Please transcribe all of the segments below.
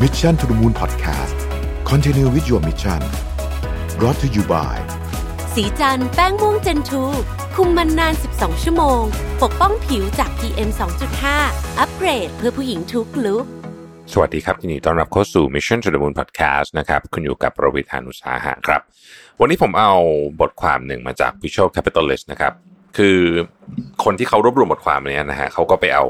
Mission to the Moon Podcast Continue with your mission Brought to you by สีจันแป้งม่วงเจนทูคุมมันนาน12ชั่วโมงปกป้องผิวจาก PM 2.5 อัปเกรดเพื่อผู้หญิงทุกลุคสวัสดีครับยินดีต้อนรับเข้าสู่ Mission to the Moon Podcast นะครับคุณอยู่กับประวิทย์ หาญอุตสาหะครับวันนี้ผมเอาบทความหนึ่งมาจาก Visual Capitalist นะครับคือคนที่เขารวบรวมบทความเนี้ยนะฮะเขาก็ไปเอา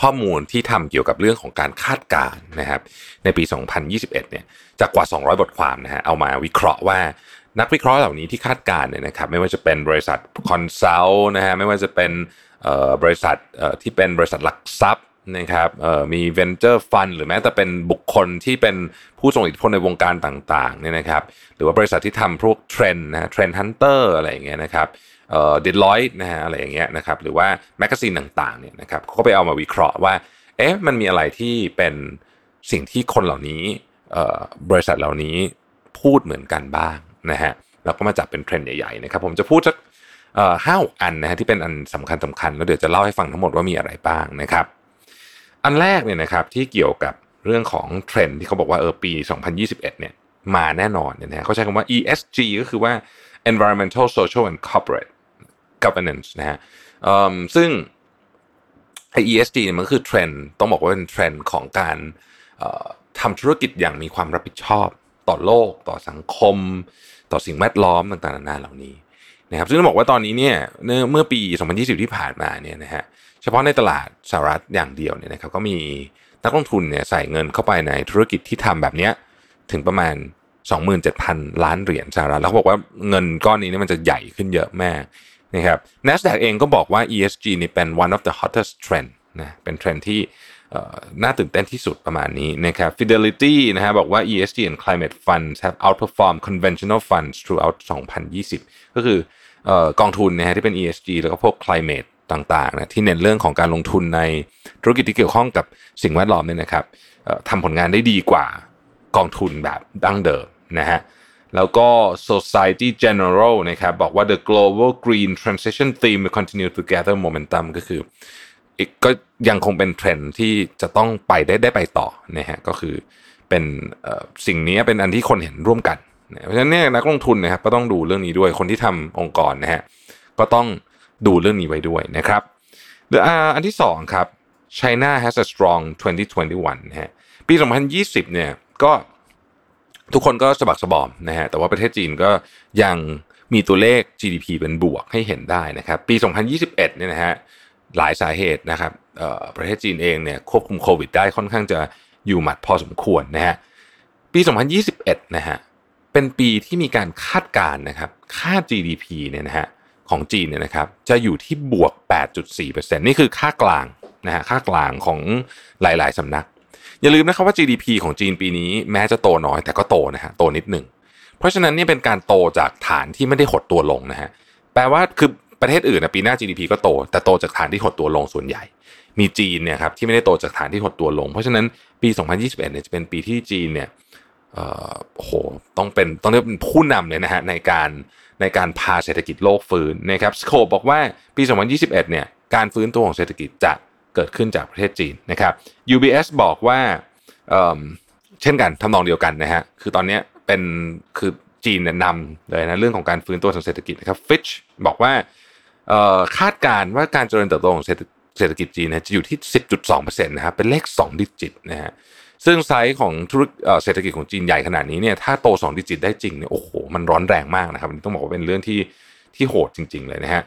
ข้อมูลที่ทำเกี่ยวกับเรื่องของการคาดการณ์นะครับในปี 2021 เนี่ยจากกว่า 200 บทความนะฮะเอามาวิเคราะห์ว่านักวิเคราะห์เหล่านี้ที่คาดการณ์เนี่ยนะครับไม่ว่าจะเป็นบริษัทคอนซัลท์นะฮะไม่ว่าจะเป็นบริษัทที่เป็นบริษัทหลักทรัพย์นะครับมี Venture Fund หรือแม้แต่เป็นบุคคลที่เป็นผู้ทรงอิทธิพลในวงการต่างๆเนี่ยนะครับหรือว่าบริษัทที่ทำพวกเทรนด์นะเทรนด์ฮันเตอร์อะไรอย่างเงี้ยนะครับDeloitte นะฮะอะไรอย่างเงี้ยนะครับหรือว่าแมกกาซีนต่างๆเนี่ยนะครับเขาก็ไปเอามาวิเคราะห์ว่าเอ๊ะมันมีอะไรที่เป็นสิ่งที่คนเหล่านี้บริษัทเหล่านี้พูดเหมือนกันบ้างนะฮะแล้วก็มาจับเป็นเทรนด์ใหญ่ๆนะครับผมจะพูดสัก5-6 อันนะฮะที่เป็นอันสำคัญแล้วเดี๋ยวจะเล่าให้ฟังทั้งหมดว่ามีอะไรบ้างนะครับอันแรกเนี่ยนะครับที่เกี่ยวกับเรื่องของเทรนด์ที่เขาบอกว่าปี2021เนี่ยมาแน่นอนเนี่ยนะเขาใช้คำว่า ESG ก็คือว่า Environmental Social and Corporate Governance นะฮะซึ่งไอ้ ESG เนี่ยมันคือเทรนด์ต้องบอกว่าเป็นเทรนด์ของการทำธุรกิจอย่างมีความรับผิดชอบต่อโลกต่อสังคมต่อสิ่งแวดล้อมต่างๆนานาเหล่านี้นะครับซึ่งต้องบอกว่าตอนนี้เนี่ยเมื่อปี2020ที่ผ่านมาเนี่ยนะฮะเฉพาะในตลาดสหรัฐอย่างเดียวเนี่ยนะครับก็มีนักลงทุนเนี่ยใส่เงินเข้าไปในธุรกิจที่ทำแบบเนี้ยถึงประมาณ 27,000 ล้านเหรียญสหรัฐแล้วเขาบอกว่าเงินก้อนนี้เนี่ยมันจะใหญ่ขึ้นเยอะมากนะครับ NASDAQ เองก็บอกว่า ESG นี่เป็น one of the hottest trend นะเป็นเทรนด์ที่น่าตื่นเต้นที่สุดประมาณนี้นะครับ Fidelity นะฮะบอกว่า ESG and climate funds have outperformed conventional funds throughout 2020 ก็คือกองทุนนะฮะที่เป็น ESG แล้วก็พวก climate ต่างๆนะที่เน้นเรื่องของการลงทุนในธุรกิจที่เกี่ยวข้องกับสิ่งแวดล้อมเนี่ยนะครับทำผลงานได้ดีกว่ากองทุนแบบดั้งเดิมนะฮะแล้วก็ Society General นะครับบอกว่า the global green transition theme will continue to gather momentum ก็คือก็ยังคงเป็นเทรนด์ที่จะต้องไปได้ไปต่อนะฮะก็คือเป็นสิ่งนี้เป็นอันที่คนเห็นร่วมกันนะเพราะฉะนั้นเนี่ยนักลงทุนนะครับก็ต้องดูเรื่องนี้ด้วยคนที่ทำองค์กรนะฮะก็ต้องดูเรื่องนี้ไว้ด้วยนะครับ อันที่สองครับ China has a strong 2021 นะฮะปี2020เนี่ยก็ทุกคนก็สะบักสะบอมนะฮะแต่ว่าประเทศจีนก็ยังมีตัวเลข GDP เป็นบวกให้เห็นได้นะครับปี2021เนี่ยนะฮะหลายสาเหตุนะครับประเทศจีนเองเนี่ยควบคุมโควิดได้ค่อนข้างจะอยู่หมัดพอสมควรนะฮะปี2021นะฮะเป็นปีที่มีการคาดการณ์นะครับค่า GDP เนี่ยนะฮะของจีนเนี่ยนะครับจะอยู่ที่บวก 8.4% นี่คือค่ากลางนะฮะค่ากลางของหลายๆสำนักอย่าลืมนะครับว่า GDP ของจีนปีนี้แม้จะโตน้อยแต่ก็โตนะฮะโตนิดหนึ่งเพราะฉะนั้นนี่เป็นการโตจากฐานที่ไม่ได้หดตัวลงนะฮะแปลว่าคือประเทศอื่นนะปีหน้า GDP ก็โตแต่โตจากฐานที่หดตัวลงส่วนใหญ่มีจีนเนี่ยครับที่ไม่ได้โตจากฐานที่หดตัวลงเพราะฉะนั้นปี2021เนี่ยจะเป็นปีที่จีนเนี่ยโหต้องเรียกเป็นผู้นำเลยนะฮะในการพาเศรษฐกิจโลกฟื้นนะครับสโคปบอกว่าปี2021เนี่ยการฟื้นตัวของเศรษฐกิจจะเกิดขึ้นจากประเทศจีนนะครับ UBS บอกว่าเช่นกันทำนองเดียวกันนะฮะคือตอนนี้เป็นคือจีนนำเลยนะเรื่องของการฟื้นตัวทางเศรษฐกิจนะครับ Fitch บอกว่าคาดการณ์ว่าการเจริญเติบโตของเศรษฐกิจจีนนะจะอยู่ที่ 10.2% นะฮะเป็นเลข2ดิจิตนะฮะซึ่งไซส์ของเศรษฐกิจของจีนใหญ่ขนาดนี้เนี่ยถ้าโต2ดิจิตได้จริงเนี่ยโอ้โหมันร้อนแรงมากนะครับต้องบอกว่าเป็นเรื่องที่โหดจริงๆเลยนะฮะ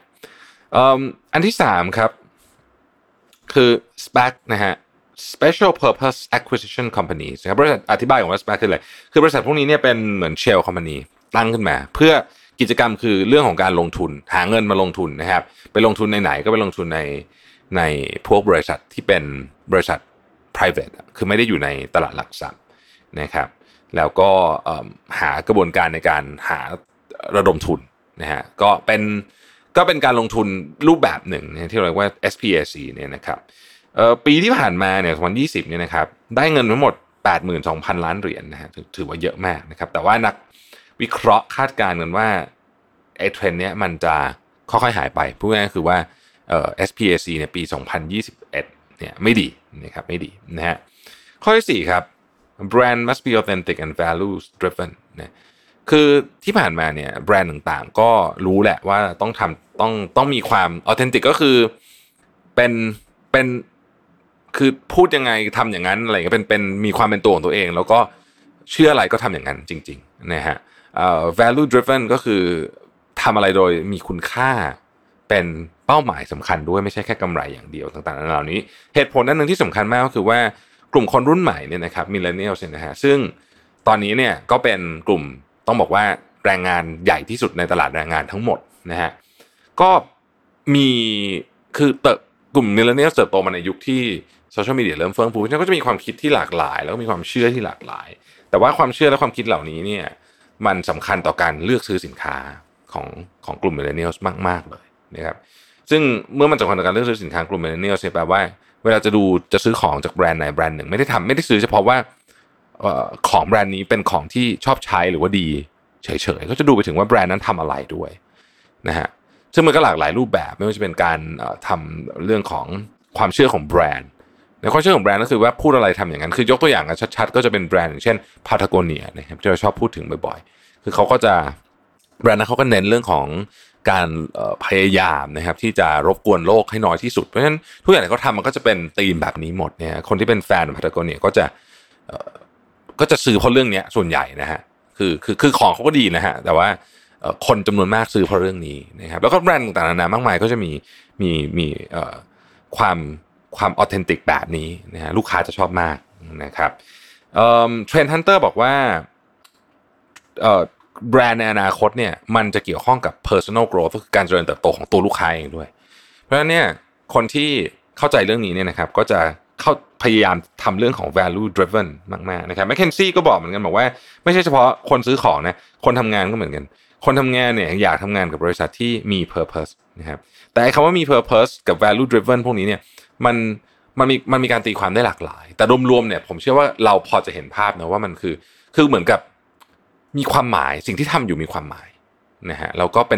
อันที่3ครับคือ SPAC นะฮะ Special Purpose Acquisition Companies นะครับบริษัทอธิบายของว่า SPAC คืออะไรคือบริษัทพวกนี้เนี่ยเป็นเหมือน Shell Company ตั้งขึ้นมาเพื่อกิจกรรมคือเรื่องของการลงทุนหาเงินมาลงทุนนะครับไปลงทุนในไหนก็ไปลงทุนในพวกบริษัทที่เป็นบริษัท private คือไม่ได้อยู่ในตลาดหลักทรัพย์นะครับแล้วก็หากระบวนการในการหาระดมทุนนะฮะก็เป็นการลงทุนรูปแบบหนึ่งที่เรียกว่า SPAC เนี่ยนะครับปีที่ผ่านมาเนี่ย2020เนี่ยนะครับได้เงินทั้งหมด 82,000 ล้านเหรียญ นะฮะถือว่าเยอะมากนะครับแต่ว่านักวิเคราะห์คาดการณ์กันว่าไอ้เทรนด์เนี้ยมันจะค่อยๆหายไปพูดง่ายๆคือว่าSPAC เนี่ยปี2021เนี่ยไม่ดีนะครับไม่ดีนะฮะ ข้อที่4ครับ brand must be authentic and values driven นะคือที่ผ่านมาเนี่ยแบรนด์ต่างๆก็รู้แหละว่าต้องทำต้องมีความออเทนติกก็คือเป็นคือพูดยังไงทำอย่างนั้นอะไรก็เป็นมีความเป็นตัวของตัวเองแล้วก็เชื่ออะไรก็ทำอย่างนั้นจริงๆนะฮะvalue driven ก็คือทำอะไรโดยมีคุณค่าเป็นเป้าหมายสำคัญด้วยไม่ใช่แค่กำไรอย่างเดียวต่างๆเหล่านี้เหตุผลอันนึงที่สำคัญมากก็คือว่ากลุ่มคนรุ่นใหม่เนี่ยนะครับ millennials นะฮะซึ่งตอนนี้เนี่ยก็เป็นกลุ่มต้องบอกว่าแรงงานใหญ่ที่สุดในตลาดแรงงานทั้งหมดนะฮะก็มีคือกลุ่มมิลเลนเนียลเติบโตมาในยุคที่โซเชียลมีเดียเริ่มเฟื่องฟูฉะนั้นก็จะมีความคิดที่หลากหลายแล้วก็มีความเชื่อที่หลากหลายแต่ว่าความเชื่อและความคิดเหล่านี้เนี่ยมันสำคัญต่อการเลือกซื้อสินค้าของกลุ่มมิลเลนเนียลมากๆเลยนะครับซึ่งเมื่อมันสำคัญต่อการเลือกซื้อสินค้ากลุ่มมิลเลนเนียลแปลว่าเวลาจะซื้อของจากแบรนด์ไหนแบรนด์หนึ่งไม่ได้ซื้อเฉพาะว่าของแบรนด์นี้เป็นของที่ชอบใช้หรือว่าดีเฉยๆก็จะดูไปถึงว่าแบรนด์นั้นทำอะไรด้วยนะฮะซึ่งมันก็หลากหลายรูปแบบไม่ว่าจะเป็นการทำเรื่องของความเชื่อของแบรนด์ในความเชื่อของแบรนด์ก็คือว่าพูดอะไรทำอย่างนั้นคือยกตัวอย่างกันชัดๆก็จะเป็นแบรนด์อย่างเช่น Patagonia นะครับที่เราชอบพูดถึงบ่อยๆคือเขาก็จะแบรนด์นั้นเขาก็เน้นเรื่องของการพยายามนะครับที่จะรบกวนโลกให้น้อยที่สุดเพราะฉะนั้นทุกอย่างที่เขาทำมันก็จะเป็นธีมแบบนี้หมดเนี่ยคนที่เป็นแฟนของ Patagonia ก็จะซื้อเพราะเรื่องนี้ส่วนใหญ่นะฮะคือของเขาก็ดีนะฮะแต่ว่าคนจำนวนมากซื้อเพราะเรื่องนี้นะครับแล้วก็แบรนด์ต่างๆนานามากมายก็จะมีความออเทนติกแบบนี้นะฮะลูกค้าจะชอบมากนะครับเทรนด์ฮันเตอร์บอกว่าแบรนด์ในอนาคตเนี่ยมันจะเกี่ยวข้องกับ personal growth คือการเจริญเติบโตของตัวลูกค้าเองด้วยเพราะฉะนั้นเนี่ยคนที่เข้าใจเรื่องนี้เนี่ยนะครับก็จะเขาพยายามทำเรื่องของ value driven มากๆนะครับ McKinsey ก็บอกเหมือนกันบอกว่าไม่ใช่เฉพาะคนซื้อของนะคนทำงานก็เหมือนกันคนทำงานเนี่ยอยากทำงานกับบริษัทที่มี purpose นะครับแต่คำว่ามี purpose กับ value driven พวกนี้เนี่ยมันมีการตีความได้หลากหลายแต่รวมๆเนี่ยผมเชื่อว่าเราพอจะเห็นภาพนะว่ามันคือเหมือนกับมีความหมายสิ่งที่ทำอยู่มีความหมายนะฮะแล้วก็เ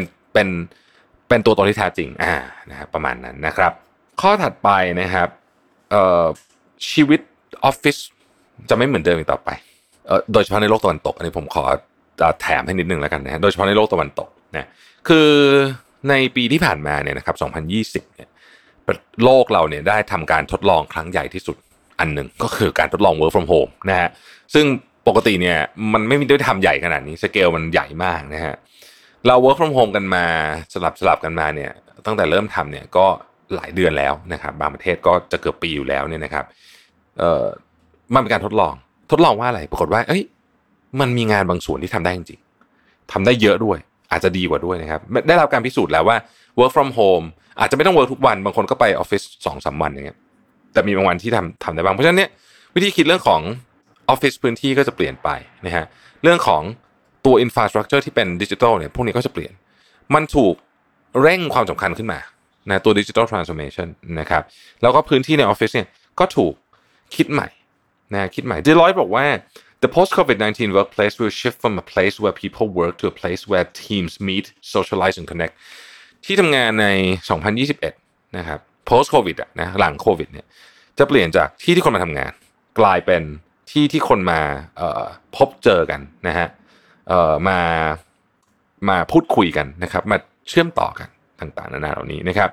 ป็นตัวตนที่แท้จริงนะฮะประมาณนั้นนะครับข้อถัดไปนะครับชีวิตออฟฟิศจะไม่เหมือนเดิมอีกต่อไปโดยเฉพาะในโลกตะวันตกอันนี้ผมขอแถมให้นิดนึงแล้วกันนะโดยเฉพาะในโลกตะวันตกนะคือในปีที่ผ่านมาเนี่ยนะครับ2020เนี่ยโลกเราเนี่ยได้ทำการทดลองครั้งใหญ่ที่สุดอันหนึ่งก็คือการทดลอง work from home นะฮะซึ่งปกติเนี่ยมันไม่ได้ทำใหญ่ขนาดนี้สเกลมันใหญ่มากนะฮะเรา work from home กันมาสลับกันมาเนี่ยตั้งแต่เริ่มทำเนี่ยก็หลายเดือนแล้วนะครับบางประเทศก็จะเกือบปีอยู่แล้วเนี่ยนะครับมันเป็นการทดลองว่าอะไรปรากฏว่าเอ้ยมันมีงานบางส่วนที่ทำได้จริงๆทำได้เยอะด้วยอาจจะดีกว่าด้วยนะครับได้รับการพิสูจน์แล้วว่า work from home อาจจะไม่ต้อง work ทุกวันบางคนก็ไปออฟฟิศ 2-3 วันอย่างเงี้ยแต่มีบางวันที่ทำได้บ้างเพราะฉะนั้นเนี่ยวิธีคิดเรื่องของออฟฟิศพื้นที่ก็จะเปลี่ยนไปนะฮะเรื่องของตัว infrastructure ที่เป็นดิจิทัลเนี่ยพวกนี้ก็จะเปลี่ยนมันถูกเร่งความสำคัญขึ้นมานะตัว Digital Transformation นะครับแล้วก็พื้นที่ในออฟฟิศเนี่ยก็ถูกคิดใหม่นะคิดใหม่ Deloitte บอกว่า The post-COVID-19 workplace will shift from a place where people work to a place where teams meet, socialize and connect ที่ทำงานใน2021นะครับ post-COVID อ่ะนะหลังโควิดเนี่ยจะเปลี่ยนจากที่ที่คนมาทำงานกลายเป็นที่ที่คนมาพบเจอกันนะฮะมาพูดคุยกันนะครับมาเชื่อมต่อกันต่างๆนานาเหล่านี้นะครับ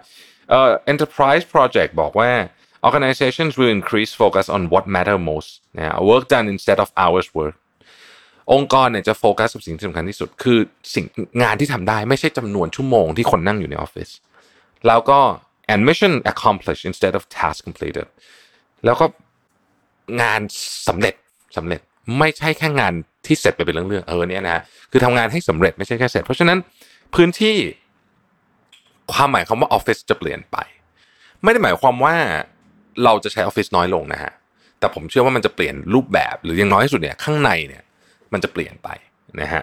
Enterprise Project บอกว่า organizations will increase focus on what matter most นะ work done instead of hours work องค์กรเนี่ยจะโฟกัสกับสิ่งที่สำคัญที่สุดคือสิ่งงานที่ทำได้ไม่ใช่จำนวนชั่วโมงที่คนนั่งอยู่ในออฟฟิศแล้วก็ and mission accomplished instead of task completed แล้วก็งานสำเร็จไม่ใช่แค่งานที่เสร็จไปเป็นเรื่องๆเนี่ยนะคือทำงานให้สำเร็จไม่ใช่แค่เสร็จเพราะฉะนั้นพื้นที่ความหมายคำว่าออฟฟิศจะเปลี่ยนไปไม่ได้หมายความว่าเราจะใช้ออฟฟิศน้อยลงนะฮะแต่ผมเชื่อว่ามันจะเปลี่ยนรูปแบบหรืออย่างน้อยที่สุดเนี่ยข้างในเนี่ยมันจะเปลี่ยนไปนะฮะ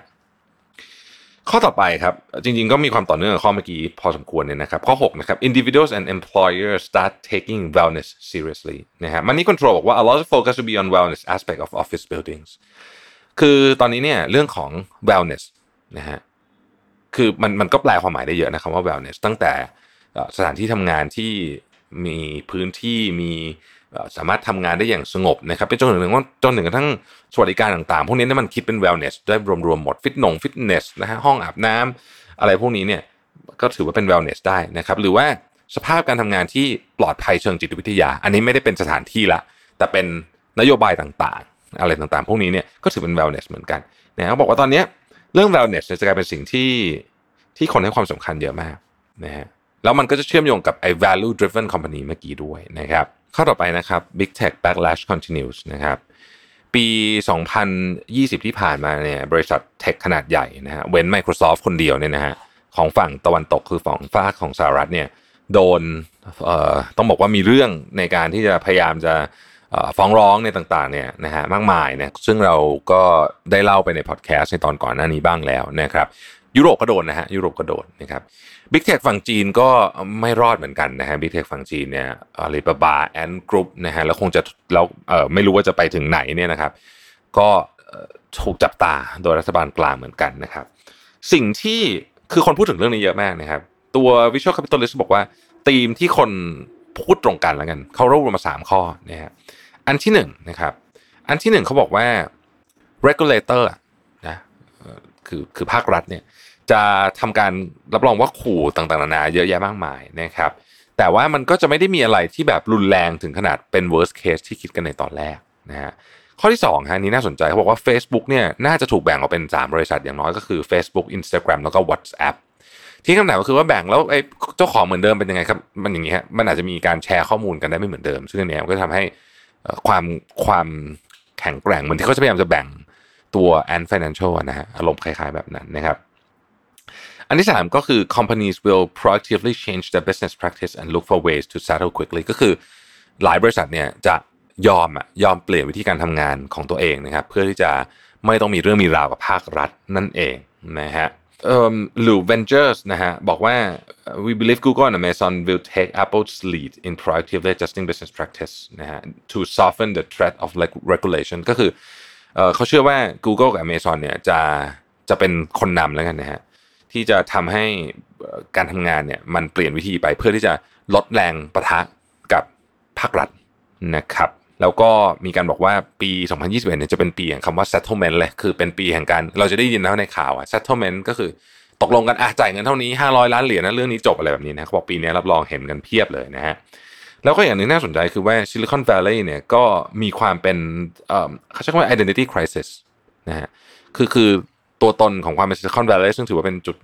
ข้อต่อไปครับจริงๆก็มีความต่อเนื่องกับข้อเมื่อกี้พอสมควรเนี่ยนะครับข้อ6นะครับ individuals and employers start taking wellness seriously นะฮะมันนี่ control บอกว่า a lot of focus will be on wellness aspect of office buildings คือตอนนี้เนี่ยเรื่องของ wellness นะฮะคือมันก็แปลความหมายได้เยอะนะครับว่า wellness ตั้งแต่สถานที่ทำงานที่มีพื้นที่มี สามารถทำงานได้อย่างสงบนะครับเป็นจนถึงกระทั่งสวัสดิการต่างๆพวกนี้เนี่ยมันคิดเป็น wellness ได้รวมๆหมดฟิตเนสนะฮะห้องอาบน้ำอะไรพวกนี้เนี่ยก็ถือว่าเป็น wellness ได้นะครับหรือว่าสภาพการทำงานที่ปลอดภัยเชิงจิตวิทยาอันนี้ไม่ได้เป็นสถานที่ละแต่เป็นนโยบายต่างๆอะไรต่างๆพวกนี้เนี่ยก็ถือเป็น wellness เหมือนกันนะเขาบอกว่าตอนนี้เรื่อง wellness จะกลายเป็นสิ่งที่คนให้ความสำคัญเยอะมากนะฮะแล้วมันก็จะเชื่อมโยงกับไอ้ value driven company เมื่อกี้ด้วยนะครับข้อต่อไปนะครับ Big Tech Backlash Continues นะครับปี2020ที่ผ่านมาเนี่ยบริษัทเทคขนาดใหญ่นะฮะเว้น Microsoft คนเดียวเนี่ยนะฮะของฝั่งตะวันตกคือฝั่งฝากของสหรัฐเนี่ยโดนต้องบอกว่ามีเรื่องในการที่จะพยายามจะฟ้องร้องในต่างๆเนี่ยนะฮะมากมายนะซึ่งเราก็ได้เล่าไปในพอดแคสต์ในตอนก่อนหน้านี้บ้างแล้วนะครับยุโรปก็โดนนะฮะยุโรปก็โดนนะครับ Big Tech ฝั่งจีนก็ไม่รอดเหมือนกันนะฮะ Big Tech ฝั่งจีนเนี่ย Alibaba and Group นะฮะแล้วคงจะแล้วไม่รู้ว่าจะไปถึงไหนเนี่ยนะครับก็ถูกจับตาโดยรัฐบาลกลางเหมือนกันนะครับสิ่งที่คือคนพูดถึงเรื่องนี้เยอะมากนะครับตัว Visual Capitalist บอกว่าธีมที่คนพูดตรงกันแล้วกันเขารวบรวมมา3ข้อนะฮะอันที่1นะครับอันที่1เขาบอกว่า regulator นะคือภาครัฐเนี่ยจะทำการรับรองว่าขู่ต่างๆนานาเยอะแยะมากมายนะครับแต่ว่ามันก็จะไม่ได้มีอะไรที่แบบรุนแรงถึงขนาดเป็น worst case ที่คิดกันในตอนแรกนะฮะข้อที่2ฮะนี้น่าสนใจเขาบอกว่า Facebook เนี่ยน่าจะถูกแบ่งออกเป็น3บริษัทอย่างน้อยก็คือ Facebook Instagram แล้วก็ WhatsApp ที่คำถามก็คือว่าแบ่งแล้วไอ้เจ้าของเหมือนเดิมเป็นยังไงครับมันอย่างงี้ฮะมันอาจจะมีการแชร์ข้อมูลกันได้ไม่เหมือนเดิมซึ่งเนี่ยมันก็ทำให้ความแข็งแกร่งเหมือนที่เขาพยายามจะแบ่งตัว Ant Financial นะฮะอารมณ์คล้ายๆแบบนั้นนะครับอันที่3ก็คือ companies will proactively change their business practice and look for ways to settle quickly ก็คือหลายบริษัทเนี่ยจะยอมเปลี่ยนวิธีการทำงานของตัวเองนะครับเพื่อที่จะไม่ต้องมีเรื่องมีราวกับภาครัฐนั่นเองนะฮะหรือ Ventures นะฮะบอกว่า we believe Google and Amazon will take Apple's lead in proactively adjusting business practice นะฮะ to soften the threat of regulation ก็คือเขาเชื่อว่า Google กับ Amazon เนี่ยจะเป็นคนนำแล้วกันนะฮะที่จะทำให้การทำงานเนี่ยมันเปลี่ยนวิธีไปเพื่อที่จะลดแรงปะทะกับภาครัฐนะครับแล้วก็มีการบอกว่าปี2021เนี่ยจะเป็นปีแห่งคำว่า settlement เลยคือเป็นปีแห่งการเราจะได้ยินแล้วในข่าวอ่ะ settlement ก็คือตกลงกันจ่ายเงินเท่านี้500ล้านเหรียญนะเรื่องนี้จบอะไรแบบนี้นะเขาบอกปีนี้รับรองเห็นกันเพียบเลยนะฮะแล้วก็อย่างนึงน่าสนใจคือว่า Silicon Valley เนี่ยก็มีความเป็นเขาใช้คำว่า identity crisis นะฮะคือตัวตนของความเป็น Silicon Valley ซึ่งถือว่าเป็นจุด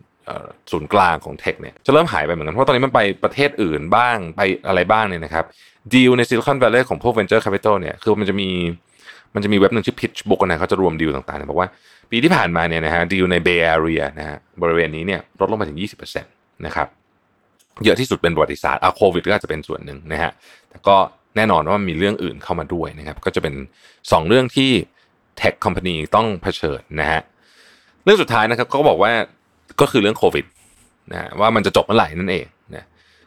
ศูนย์กลางของเทคเนี่ยจะเริ่มหายไปเหมือนกันเพราะตอนนี้มันไปประเทศอื่นบ้างไปอะไรบ้างเนี่ยนะครับดีลใน Silicon Valley ของพวก Venture Capital เนี่ยคือมันจะมีเว็บนึงชื่อ Pitchbook นะเขาจะรวมดีลต่างๆเนี่ยบอกว่าปีที่ผ่านมาเนี่ยนะฮะดีลใน Bay Area นะฮะบริเวณนี้เนี่ยลดลงมาถึง 20% นะครับเยอะที่สุดเป็นประวัติศาสตร์โควิดก็อาจจะเป็นส่วนหนึ่งนะฮะแต่ก็แน่นอนว่ามีเรื่องอื่นเข้ามาด้วยนะครับก็จะเป็น2เรื่องที่ Tech Company ต้องเผชิญนะฮะเรื่องสุดท้ายนะครับก็บอกว่าก็คือเรื่องโควิดนะว่ามันจะจบเมื่อไหร่นั่นเองนะ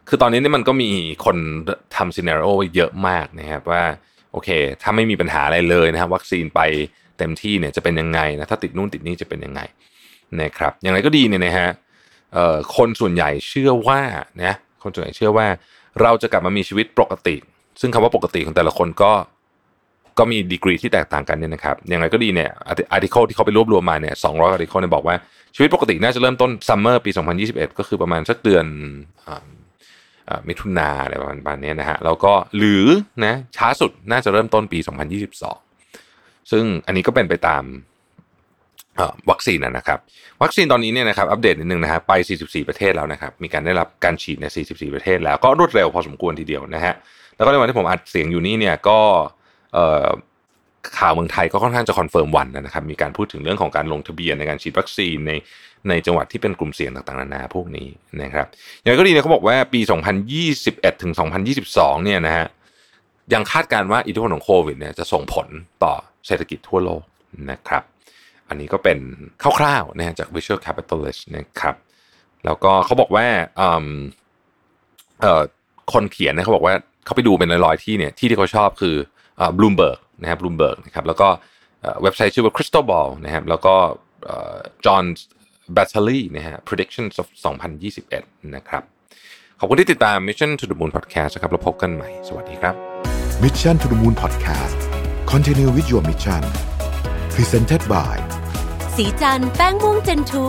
คือตอนนี้นี่มันก็มีคนทำซีนาริโอเยอะมากนะครับว่าโอเคถ้าไม่มีปัญหาอะไรเลยนะฮะวัคซีนไปเต็มที่เนี่ยจะเป็นยังไงนะถ้าติดนู่นติดนี่จะเป็นยังไงนะครับอย่างไรก็ดีเนี่ยนะฮะคนส่วนใหญ่เชื่อว่านะคนส่วนใหญ่เชื่อว่าเราจะกลับมามีชีวิตปกติซึ่งคำว่าปกติของแต่ละคนก็มีดีกรีที่แตกต่างกันเนี่ยนะครับอย่างไรก็ดีเนี่ยอาร์ติเคิลที่เขาไปรวบรวมมาเนี่ย200อาร์ติเคิลเนี่ยบอกว่าชีวิตปกติน่าจะเริ่มต้นซัมเมอร์ปี2021ก็คือประมาณสักเดือนมิถุนาอะไรประมาณนี้นะฮะแล้วก็หรือนะช้าสุดน่าจะเริ่มต้นปี2022ซึ่งอันนี้ก็เป็นไปตามวัคซีนนะครับวัคซีนตอนนี้เนี่ยนะครับอัปเดตนิดนึงนะฮะไป44ประเทศแล้วนะครับมีการได้รับการฉีดใน44ประเทศแล้วก็รวดเร็วพอสมควรทีเดียวนะฮะแล้วก็ในวันที่ผมอัดเสียงอยู่นี่เนี่ยก็ข่าวเมืองไทยก็ค่อนข้างจะคอนเฟิร์มวันนะครับมีการพูดถึงเรื่องของการลงทะเบียนในการฉีดวัคซีนในจังหวัดที่เป็นกลุ่มเสี่ยงต่างๆนานาพวกนี้นะครับอย่างไรก็ดีเนี่ยเขาบอกว่าปี2021ถึง2022เนี่ยนะฮะยังคาดการณ์ว่าอิทธิพลของโควิดเนี่ยจะส่งผลต่อเศรษฐกิจทั่วโลกนะครับอันนี้ก็เป็นคร่าวๆนะฮะจาก Visual Capitalist นะครับแล้วก็เขาบอกว่าคนเขียนเนี่ยเขาบอกว่าเขาไปดูเป็นร้อยๆที่เนี่ยที่เขาชอบคือBloomberg นะครับ Bloomberg นะครับแล้วก็เว็บไซต์ชื่อว่า Crystal Ball นะครับแล้วก็John Battelle นะฮะ Predictions of 2021นะครับขอบคุณที่ติดตาม Mission to the Moon Podcast นะครับแล้วพบกันใหม่สวัสดีครับ Mission to the Moon Podcast Continue with your mission Presented by สีจันแป้งม่วงเจนทู